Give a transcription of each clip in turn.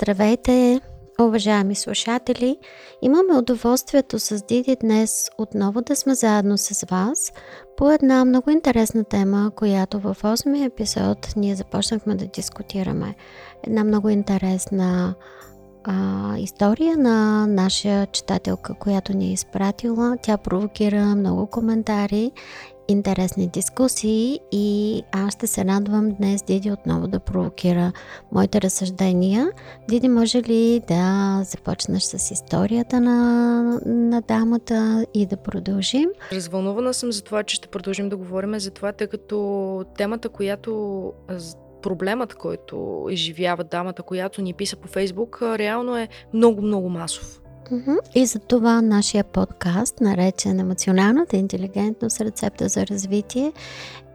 Здравейте, уважаеми слушатели! Имаме удоволствието с Диди днес отново да сме заедно с вас по една много интересна тема, която в 8-ми епизод ние започнахме да дискутираме. Една много интересна история на наша читателка, която ни е изпратила. Тя провокира много коментари, интересни дискусии и аз ще се радвам днес Диди отново да провокира моите разсъждения. Диди, може ли да започнеш с историята на дамата и да продължим? Развълнувана съм за това, че ще продължим да говорим за това, тъй като темата, която проблемът, който изживява дамата, която ни писа по Фейсбук, реално е много масов. И за това нашия подкаст, наречен Емоционалната интелигентност, рецепта за развитие,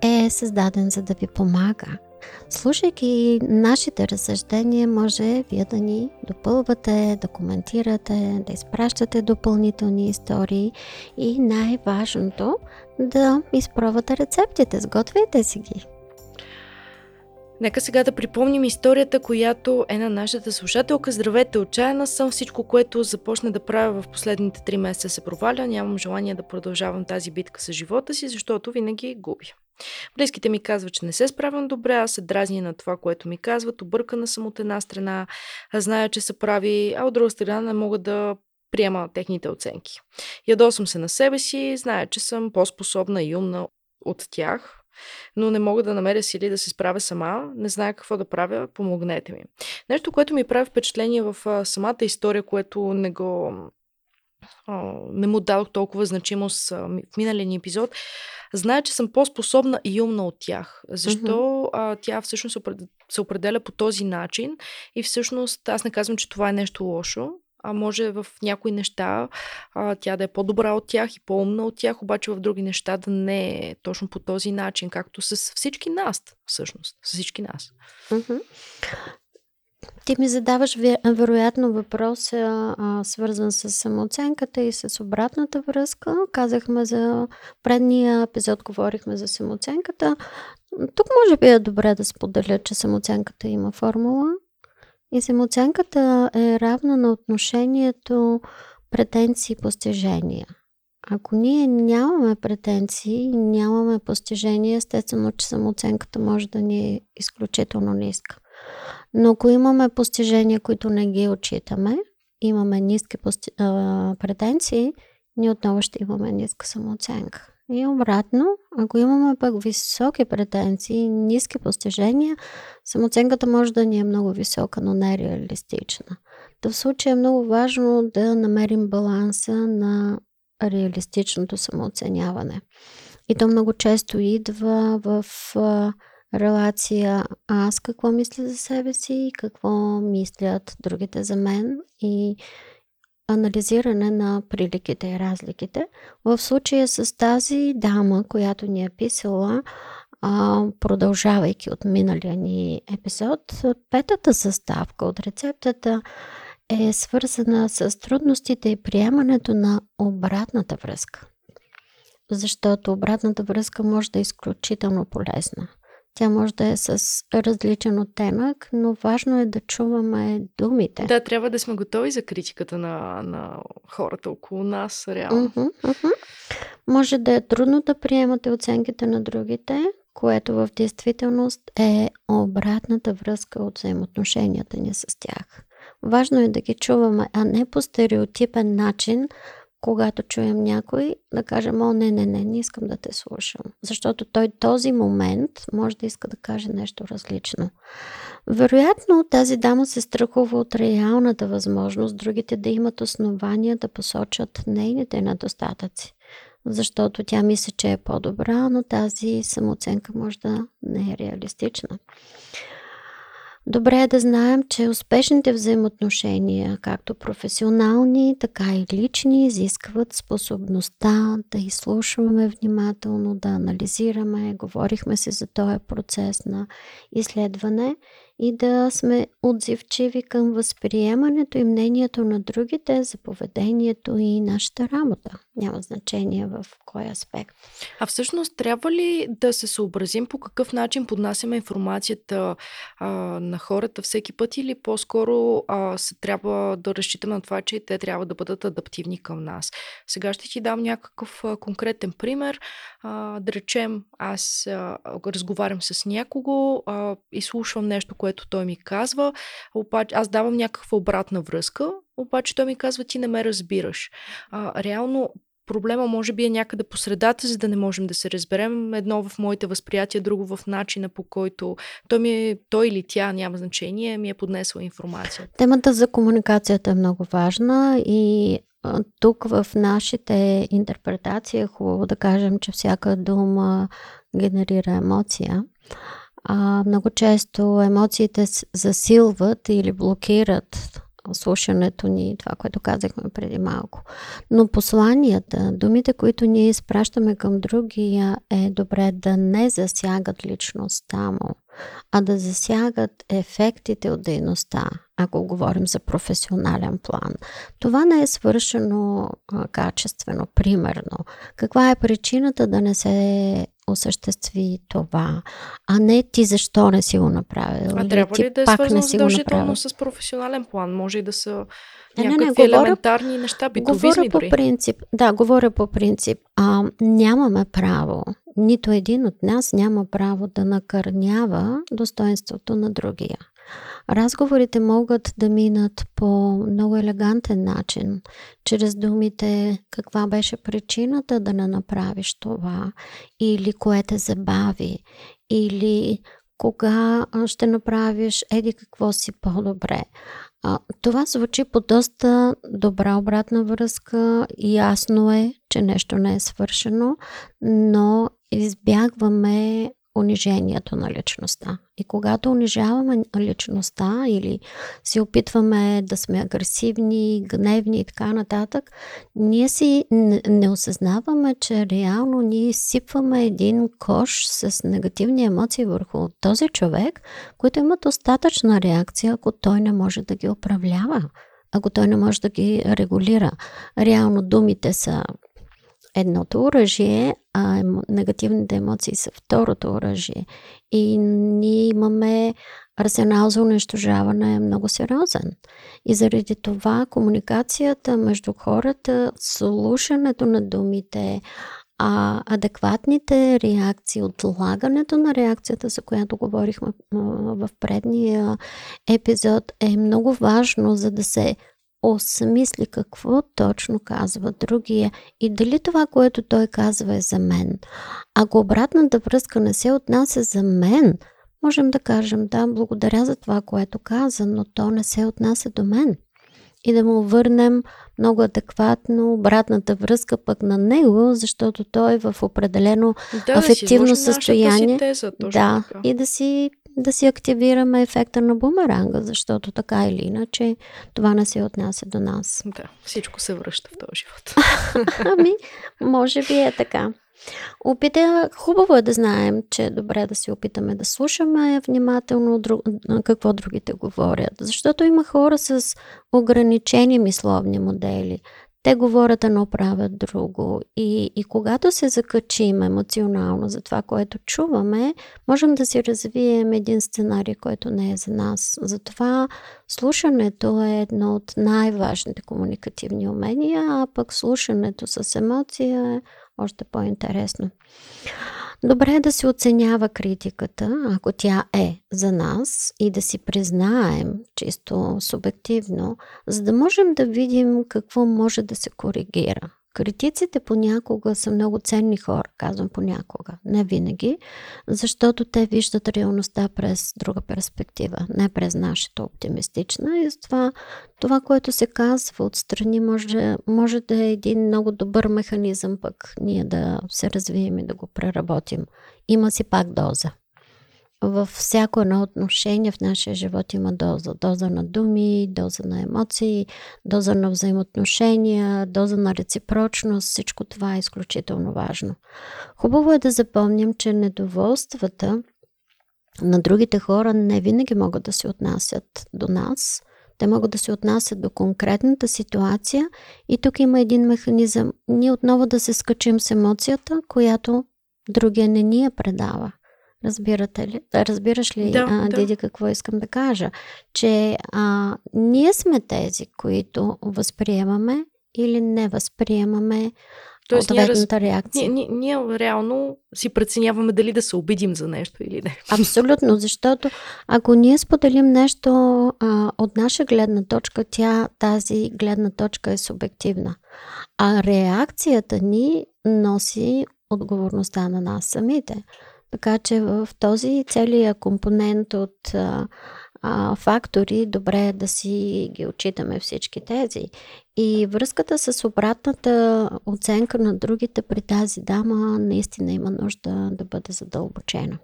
е създаден за да ви помага. Слушайки нашите разсъждения, може вие да ни допълвате, да коментирате, да изпращате допълнителни истории и най-важното да изпробвате рецептите, сготвяйте си ги. Нека сега да припомним историята, която е на нашата слушателка. Здравейте, отчаяна съм. Всичко, което започна да правя в последните 3 месеца се проваля. Нямам желание да продължавам тази битка с живота си, защото винаги губя. Близките ми казват, че не се справям добре, аз се дразня на това, което ми казват. Объркана съм от една страна, зная, че се прави, а от друга страна не мога да приема техните оценки. Ядосвам се на себе си, зная, че съм по-способна и умна от тях, но не мога да намеря сили да се справя сама, не зная какво да правя, помогнете ми. Нещо, което ми прави впечатление в самата история, което не му дадох толкова значимост в миналия ни епизод, знае, че съм по-способна и умна от тях. Защо тя всъщност се определя по този начин и всъщност аз не казвам, че това е нещо лошо, а може в някои неща тя да е по-добра от тях и по-умна от тях, обаче в други неща да не е точно по този начин, както с всички нас, всъщност. С всички нас. Mm-hmm. Ти ми задаваш вероятно въпрос, свързан с самооценката и с обратната връзка. Казахме за предния епизод, говорихме за самооценката. Тук може би е добре да споделя, че самооценката има формула. И самооценката е равна на отношението претенции и постижения. Ако ние нямаме претенции, нямаме постижения, естествено, че самооценката може да ни е изключително ниска. Но ако имаме постижения, които не ги отчитаме, имаме ниски претенции, ние отново ще имаме ниска самооценка. И обратно, ако имаме пък високи претенции, ниски постижения, самооценката може да ни е много висока, но не реалистична. В случая е много важно да намерим баланса на реалистичното самооценяване. И то много често идва в релация аз какво мисля за себе си и какво мислят другите за мен и анализиране на приликите и разликите. В случая с тази дама, която ни е писала, продължавайки от миналия ни епизод, петата съставка от рецептата е свързана с трудностите и приемането на обратната връзка. Защото обратната връзка може да е изключително полезна. Тя може да е с различен оттенък, но важно е да чуваме думите. Да, трябва да сме готови за критиката на хората около нас, реално. Може да е трудно да приемате оценките на другите, което в действителност е обратната връзка от взаимоотношенията ни с тях. Важно е да ги чуваме, а не по стереотипен начин, когато чуем някой, да кажем, не искам да те слушам. Защото той този момент може да иска да каже нещо различно. Вероятно, тази дама се страхува от реалната възможност другите да имат основания да посочат нейните недостатъци. Защото тя мисли, че е по-добра, но тази самооценка може да не е реалистична. Добре е да знаем, че успешните взаимоотношения, както професионални, така и лични, изискват способността да изслушваме внимателно, да анализираме. Говорихме се за този процес на изследване и да сме отзивчиви към възприемането и мнението на другите за поведението и нашата работа. Няма значение в кой аспект. А всъщност трябва ли да се съобразим по какъв начин поднасяме информацията на хората всеки път или по-скоро се трябва да разчитаме на това, че те трябва да бъдат адаптивни към нас? Сега ще ти дам някакъв конкретен пример. Да речем, аз разговарям с някого и слушам нещо, което той ми казва, обаче аз давам някаква обратна връзка, обаче той ми казва, ти не ме разбираш. Реално проблема може би е някъде по средата, за да не можем да се разберем. Едно в моите възприятия, друго в начина, по който той или тя, няма значение, ми е поднесла информацията. Темата за комуникацията е много важна и тук в нашите интерпретации е хубаво да кажем, че всяка дума генерира емоция. Много често емоциите засилват или блокират слушането ни, това, което казахме преди малко. Но посланията, думите, които ние изпращаме към другия, е добре да не засягат личността му, а да засягат ефектите от дейността, ако говорим за професионален план. Това не е свършено качествено, примерно. Каква е причината да не се осъществи това, а не ти защо не си го направил? А трябва ли да е свързано задължително с професионален план? Може и да са някакви елементарни неща, битовизми дори. Говоря по принцип. Нямаме право, нито един от нас няма право да накърнява достоинството на другия. Разговорите могат да минат по много елегантен начин, чрез думите каква беше причината да не направиш това, или кое те забави, или кога ще направиш еди какво си по-добре. Това звучи по доста добра обратна връзка, ясно е, че нещо не е свършено, но избягваме унижението на личността. И когато унижаваме личността или се опитваме да сме агресивни, гневни и така нататък, ние си не осъзнаваме, че реално ние сипваме един кош с негативни емоции върху този човек, които имат остатъчна реакция, ако той не може да ги управлява, ако той не може да ги регулира. Реално думите са едното оръжие, а негативните емоции са второто оръжие. И ние имаме арсенал за унищожаване е много сериозен. И заради това комуникацията между хората, слушането на думите, адекватните реакции, отлагането на реакцията, за която говорихме в предния епизод, е много важно, за да се осмисли какво точно казва другия и дали това, което той казва, е за мен. Ако обратната връзка не се отнася за мен, можем да кажем, да, благодаря за това, което каза, но то не се отнася до мен. И да му върнем много адекватно обратната връзка пък на него, защото той е в определено афективно състояние. И да си активираме ефекта на бумеранга, защото така или иначе това не се отнася до нас. Да, всичко се връща в този живот. Може би е така. Хубаво е да знаем, че е добре да се опитаме да слушаме внимателно какво другите говорят, защото има хора с ограничени мисловни модели. Те говорят едно, правят друго и когато се закачим емоционално за това, което чуваме, можем да си развием един сценарий, който не е за нас. Затова слушането е едно от най-важните комуникативни умения, а пък слушането с емоция е още по-интересно. Добре е да се оценява критиката, ако тя е за нас, и да си признаем чисто субективно, за да можем да видим какво може да се коригира. Критиците понякога са много ценни хора, казвам понякога, не винаги, защото те виждат реалността през друга перспектива, не през нашата оптимистична, и затова това, което се казва отстрани, може да е един много добър механизъм пък ние да се развием и да го преработим. Има си пак доза. Във всяко едно отношение в нашия живот има доза. Доза на думи, доза на емоции, доза на взаимоотношения, доза на реципрочност. Всичко това е изключително важно. Хубаво е да запомним, че недоволствата на другите хора не винаги могат да се отнасят до нас. Те могат да се отнасят до конкретната ситуация и тук има един механизъм. Ние отново да се скачим с емоцията, която другия не ни я предава. Разбирате ли? Разбираш ли, да. Диди, какво искам да кажа? Че ние сме тези, които възприемаме или не възприемаме ответната реакция. Ние реално си преценяваме дали да се обидим за нещо или не. Абсолютно, защото ако ние споделим нещо от наша гледна точка, тази гледна точка е субективна. А реакцията ни носи отговорността на нас самите. Така че в този целия компонент от фактори, добре е да си ги отчитаме всички тези. И връзката с обратната оценка на другите при тази дама наистина има нужда да бъде задълбочена.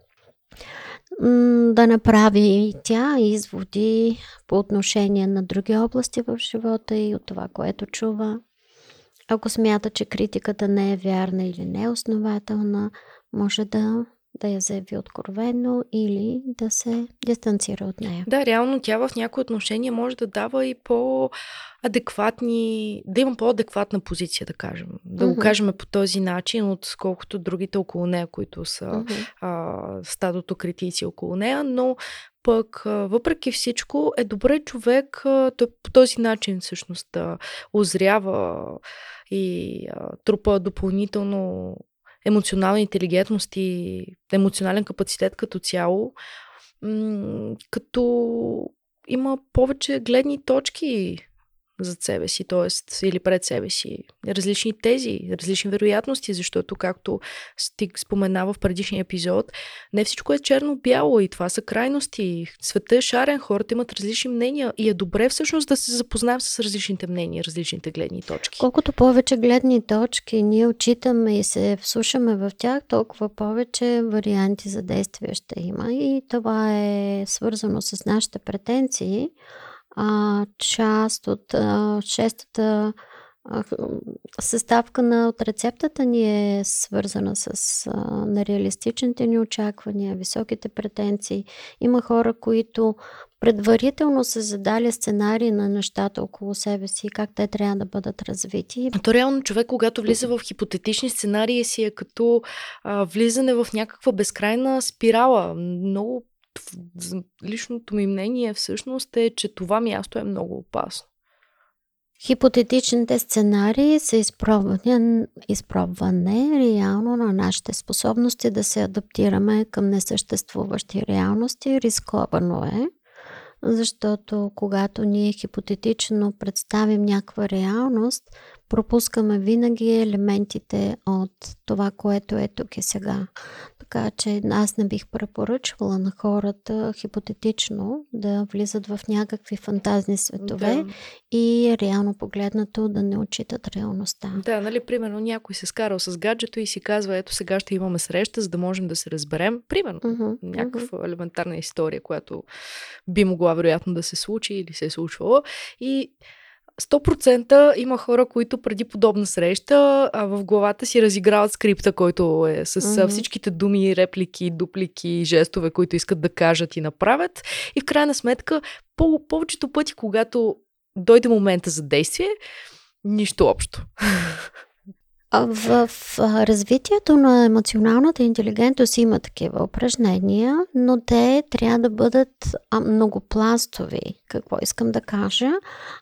Да направи тя изводи по отношение на други области в живота и от това, което чува. Ако смята, че критиката не е вярна или не е основателна, може да я заяви откровено или да се дистанцира от нея. Да, реално тя в някои отношения може да дава и да има по-адекватна позиция, да кажем. Да го кажем по този начин, отколкото другите около нея, които са стадото критици около нея, но пък въпреки всичко е добре човек по този начин всъщност да озрява и трупа допълнително емоционална интелигентност и емоционален капацитет като цяло, като има повече гледни точки зад себе си, т.е. или пред себе си, различни тези, различни вероятности, защото, както споменава в предишния епизод, не всичко е черно-бяло и това са крайности. Света е шарен, хората имат различни мнения и е добре всъщност да се запознаем с различните мнения, различните гледни точки. Колкото повече гледни точки ние отчитаме и се вслушаме в тях, толкова повече варианти за действие ще има и това е свързано с нашите претенции. Част от шестата съставка от рецептата ни е свързана с нереалистичните ни очаквания, високите претенции. Има хора, които предварително са задали сценарии на нещата около себе си и как те трябва да бъдат развити. То реално човек, когато влиза в хипотетични сценарии си е като влизане в някаква безкрайна спирала. Много личното ми мнение всъщност е, че това място е много опасно. Хипотетичните сценарии са изпробване реално на нашите способности да се адаптираме към несъществуващи реалности. Рисковано е, защото когато ние хипотетично представим някаква реалност, пропускаме винаги елементите от това, което е тук и сега. Така че аз не бих препоръчвала на хората хипотетично да влизат в някакви фантазни светове и реално погледнато да не отчитат реалността. Да, примерно някой се скарал с гаджето и си казва, ето сега ще имаме среща, за да можем да се разберем. Примерно някаква елементарна история, която би могла вероятно да се случи или се е случвала. И 100% има хора, които преди подобна среща в главата си разиграват скрипта, който е с всичките думи, реплики, дуплики, жестове, които искат да кажат и направят. И в крайна сметка, повечето пъти, когато дойде момента за действие, нищо общо. В развитието на емоционалната интелигентност има такива упражнения, но те трябва да бъдат многопластови. Какво искам да кажа?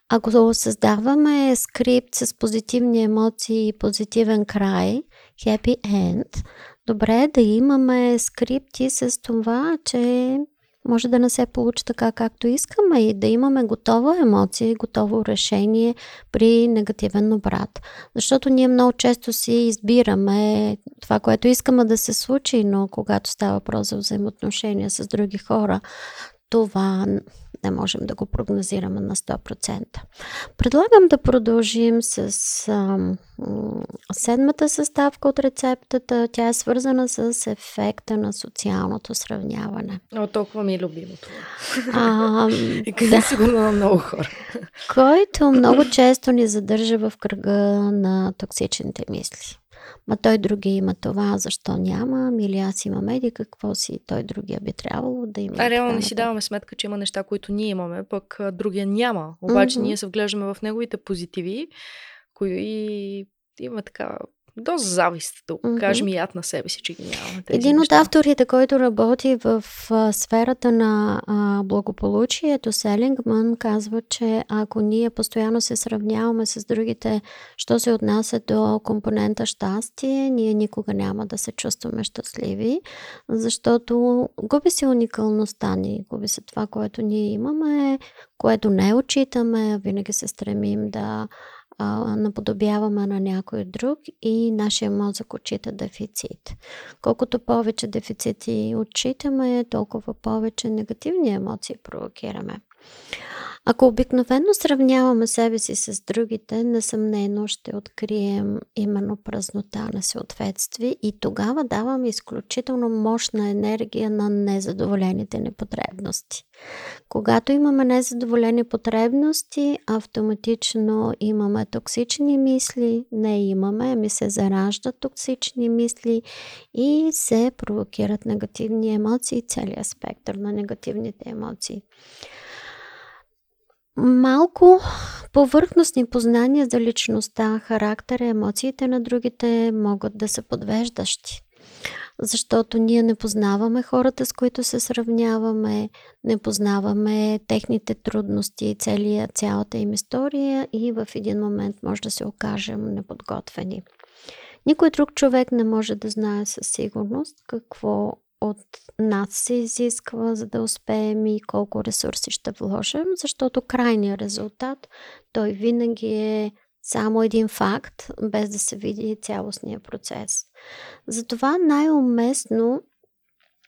Ако създаваме скрипт с позитивни емоции и позитивен край, happy end, добре е да имаме скрипти с това, че може да не се получи така, както искаме и да имаме готова емоция и готово решение при негативен обрат. Защото ние много често си избираме това, което искаме да се случи, но когато става въпрос за взаимоотношения с други хора, това не можем да го прогнозираме на 100%. Предлагам да продължим с седмата съставка от рецептата. Тя е свързана с ефекта на социалното сравняване. Толкова ми е любимото. И къде сигурно на много хора. Който много често ни задържа в кръга на токсичните мисли. ма той другия има това, защо нямам, или аз имам еди какво си, той другия би трябвало да има. А реално не си даваме сметка, че има неща, които ние имаме, пък другия няма. Обаче ние се вглеждаме в неговите позитиви, които има така доза завист, да кажем и яд на себе си, че ги нямаме. Един от авторите, който работи в сферата на благополучието, Селингман, казва, че ако ние постоянно се сравняваме с другите, що се отнася до компонента щастие, ние никога няма да се чувстваме щастливи, защото губи се уникалността ни, губи се това, което ние имаме, което не отчитаме, винаги се стремим да наподобяваме на някой друг и нашия мозък отчита дефицит. Колкото повече дефицити отчитаме, толкова повече негативни емоции провокираме. Ако обикновено сравняваме себе си с другите, несъмнено ще открием именно празнота на съответствие и тогава даваме изключително мощна енергия на незадоволените ни потребности. Когато имаме незадоволени потребности, автоматично имаме токсични мисли, не имаме, ми се зараждат токсични мисли и се провокират негативни емоции, целият спектър на негативните емоции. Малко повърхностни познания за личността, характера, емоциите на другите могат да са подвеждащи, защото ние не познаваме хората, с които се сравняваме, не познаваме техните трудности, цялата им история и в един момент може да се окажем неподготвени. Никой друг човек не може да знае със сигурност какво от нас се изисква, за да успеем и колко ресурси ще вложим, защото крайният резултат, той винаги е само един факт, без да се види цялостният процес. Затова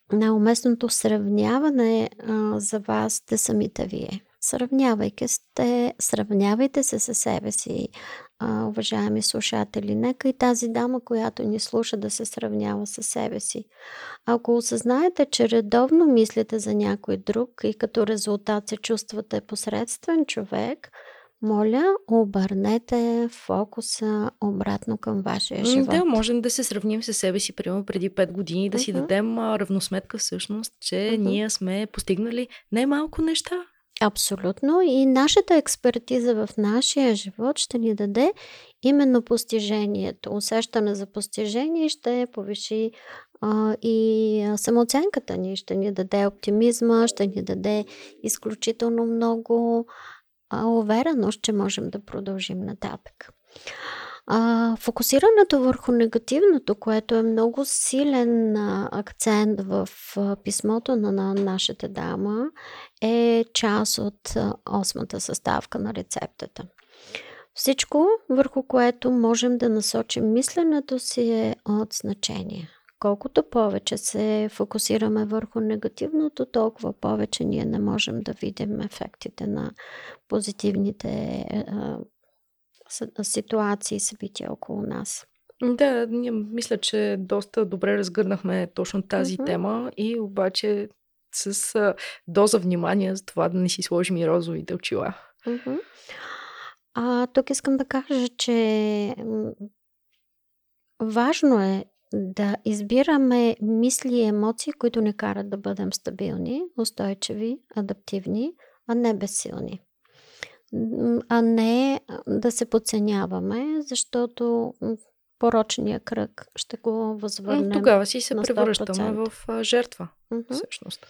най-уместното сравняване за вас сте самите вие. Сравнявайте се със себе си, уважаеми слушатели. Нека и тази дама, която ни слуша, да се сравнява със себе си. Ако осъзнаете, че редовно мислите за някой друг и като резултат се чувствате посредствен човек, моля, обърнете фокуса обратно към вашия живот. Да, можем да се сравним със себе си, примерно преди 5 години, да си дадем равносметка всъщност, че ние сме постигнали немалко неща. Абсолютно. И нашата експертиза в нашия живот ще ни даде именно постижението. Усещане за постижение ще повиши и самооценката ни, ще ни даде оптимизма, ще ни даде изключително много увереност, че можем да продължим нататък. Фокусирането върху негативното, което е много силен акцент в писмото на нашата дама, е част от 8-та съставка на рецептата. Всичко, върху което можем да насочим мисленето си, е от значение. Колкото повече се фокусираме върху негативното, толкова повече ние не можем да видим ефектите на позитивните ситуации и събития около нас. Да, ние мисля, че доста добре разгърнахме точно тази тема и обаче с доза внимание за това да не си сложим и розовите очила. Тук искам да кажа, че важно е да избираме мисли и емоции, които ни карат да бъдем стабилни, устойчиви, адаптивни, а не безсилни. А не да се подценяваме, защото порочния кръг ще го възвърнем. Тогава си се превръщаме в жертва, всъщност.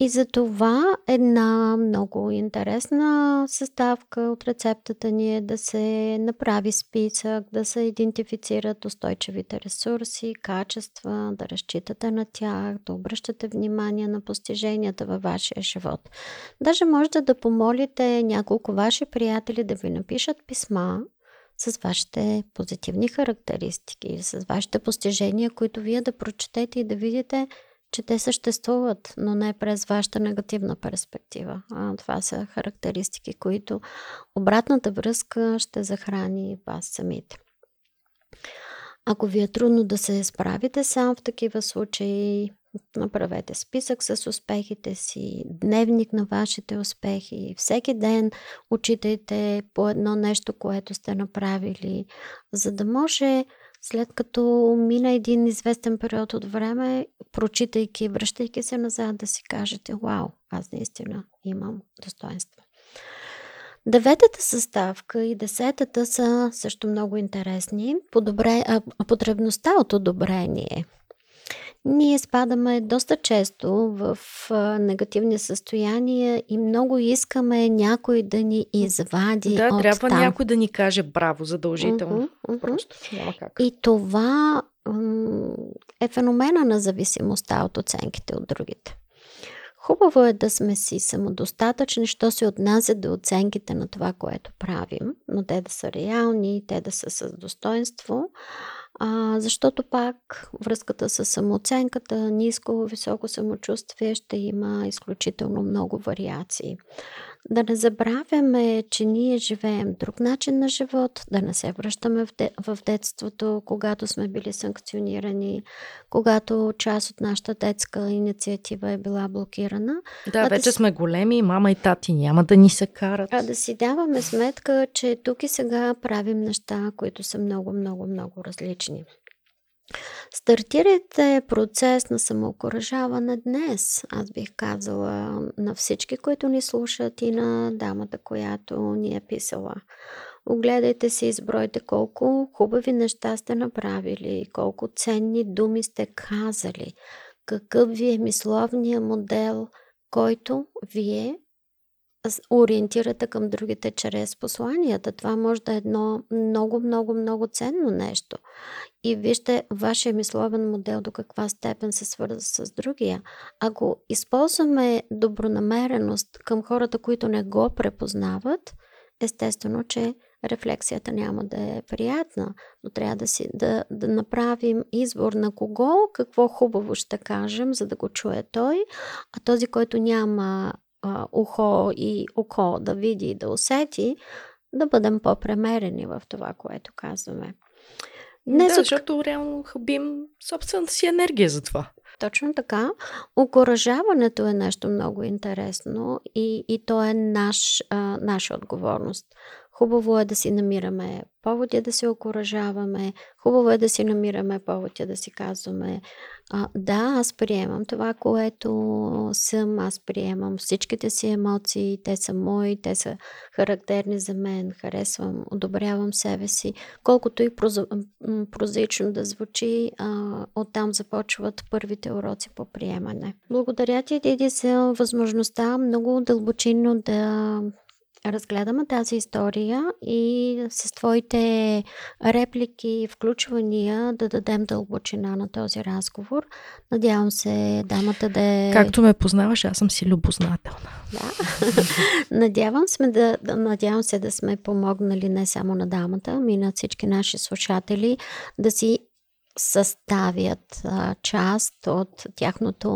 И за това една много интересна съставка от рецептата ни е да се направи списък, да се идентифицират устойчивите ресурси, качества, да разчитате на тях, да обръщате внимание на постиженията във вашия живот. Даже можете да помолите няколко ваши приятели да ви напишат писма с вашите позитивни характеристики, с вашите постижения, които вие да прочетете и да видите, че те съществуват, но не през вашата негативна перспектива. Това са характеристики, които обратната връзка ще захрани вас самите. Ако ви е трудно да се справите сам в такива случаи, направете списък с успехите си, дневник на вашите успехи. Всеки ден отчитайте по едно нещо, което сте направили, за да може След като мина един известен период от време, прочитайки и връщайки се назад, да си кажете: вау, аз наистина имам достоинство. 9-та съставка и 10-та са също много интересни. Потребността от одобрение. Ние спадаме доста често в негативни състояния и много искаме някой да ни извади от там. Да, трябва някой да ни каже браво задължително. Просто няма как. И това е феномена на зависимостта от оценките от другите. Хубаво е да сме си самодостатъчни, що се отнася до оценките на това, което правим, но те да са реални, те да са с достоинство, защото пак връзката с самооценката, ниско-високо самочувствие ще има изключително много вариации. Да не забравяме, че ние живеем друг начин на живот, да не се връщаме в детството, когато сме били санкционирани, когато част от нашата детска инициатива е била блокирана. Да, вече сме големи, мама и тати няма да ни се карат. А да си даваме сметка, че тук и сега правим неща, които са много различни. Стартирайте процес на самоокуражаване днес. Аз бих казала на всички, които ни слушат, и на дамата, която ни е писала. Огледайте се, избройте колко хубави неща сте направили, колко ценни думи сте казали, какъв ви е мисловният модел, който вие ориентирате към другите чрез посланията. Това може да е едно много ценно нещо. И вижте вашия мисловен модел до каква степен се свързва с другия. Ако използваме добронамереност към хората, които не го препознават, естествено, че рефлексията няма да е приятна, но трябва да направим избор на кого, какво хубаво ще кажем, за да го чуе той, а този, който няма ухо и око да види и да усети, да бъдем по-премерени в това, което казваме. Днес, защото реално хабим собствената си енергия за това. Точно така. Окуражаването е нещо много интересно и то е наша отговорност. Хубаво е да си намираме поводи да се окуражаваме, хубаво е да си намираме поводи да си казваме: да, аз приемам това, което съм, аз приемам всичките си емоции, те са мои, те са характерни за мен, харесвам, одобрявам себе си. Колкото и прозаично да звучи, оттам започват първите уроци по приемане. Благодаря ти, Диди, за възможността много дълбочинно да разгледаме тази история и с твоите реплики и включвания да дадем дълбочина на този разговор. Надявам се дамата да е... Както ме познаваш, аз съм си любознателна. Да. Надявам се да сме помогнали не само на дамата, но и на всички наши слушатели да си съставят част от тяхното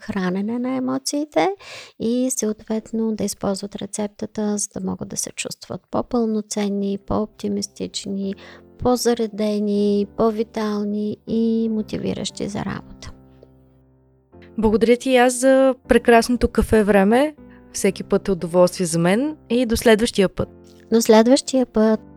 хранене на емоциите и съответно да използват рецептата, за да могат да се чувстват по-пълноценни, по-оптимистични, по-заредени, по-витални и мотивиращи за работа. Благодаря ти и аз за прекрасното кафе време. Всеки път е удоволствие за мен и до следващия път.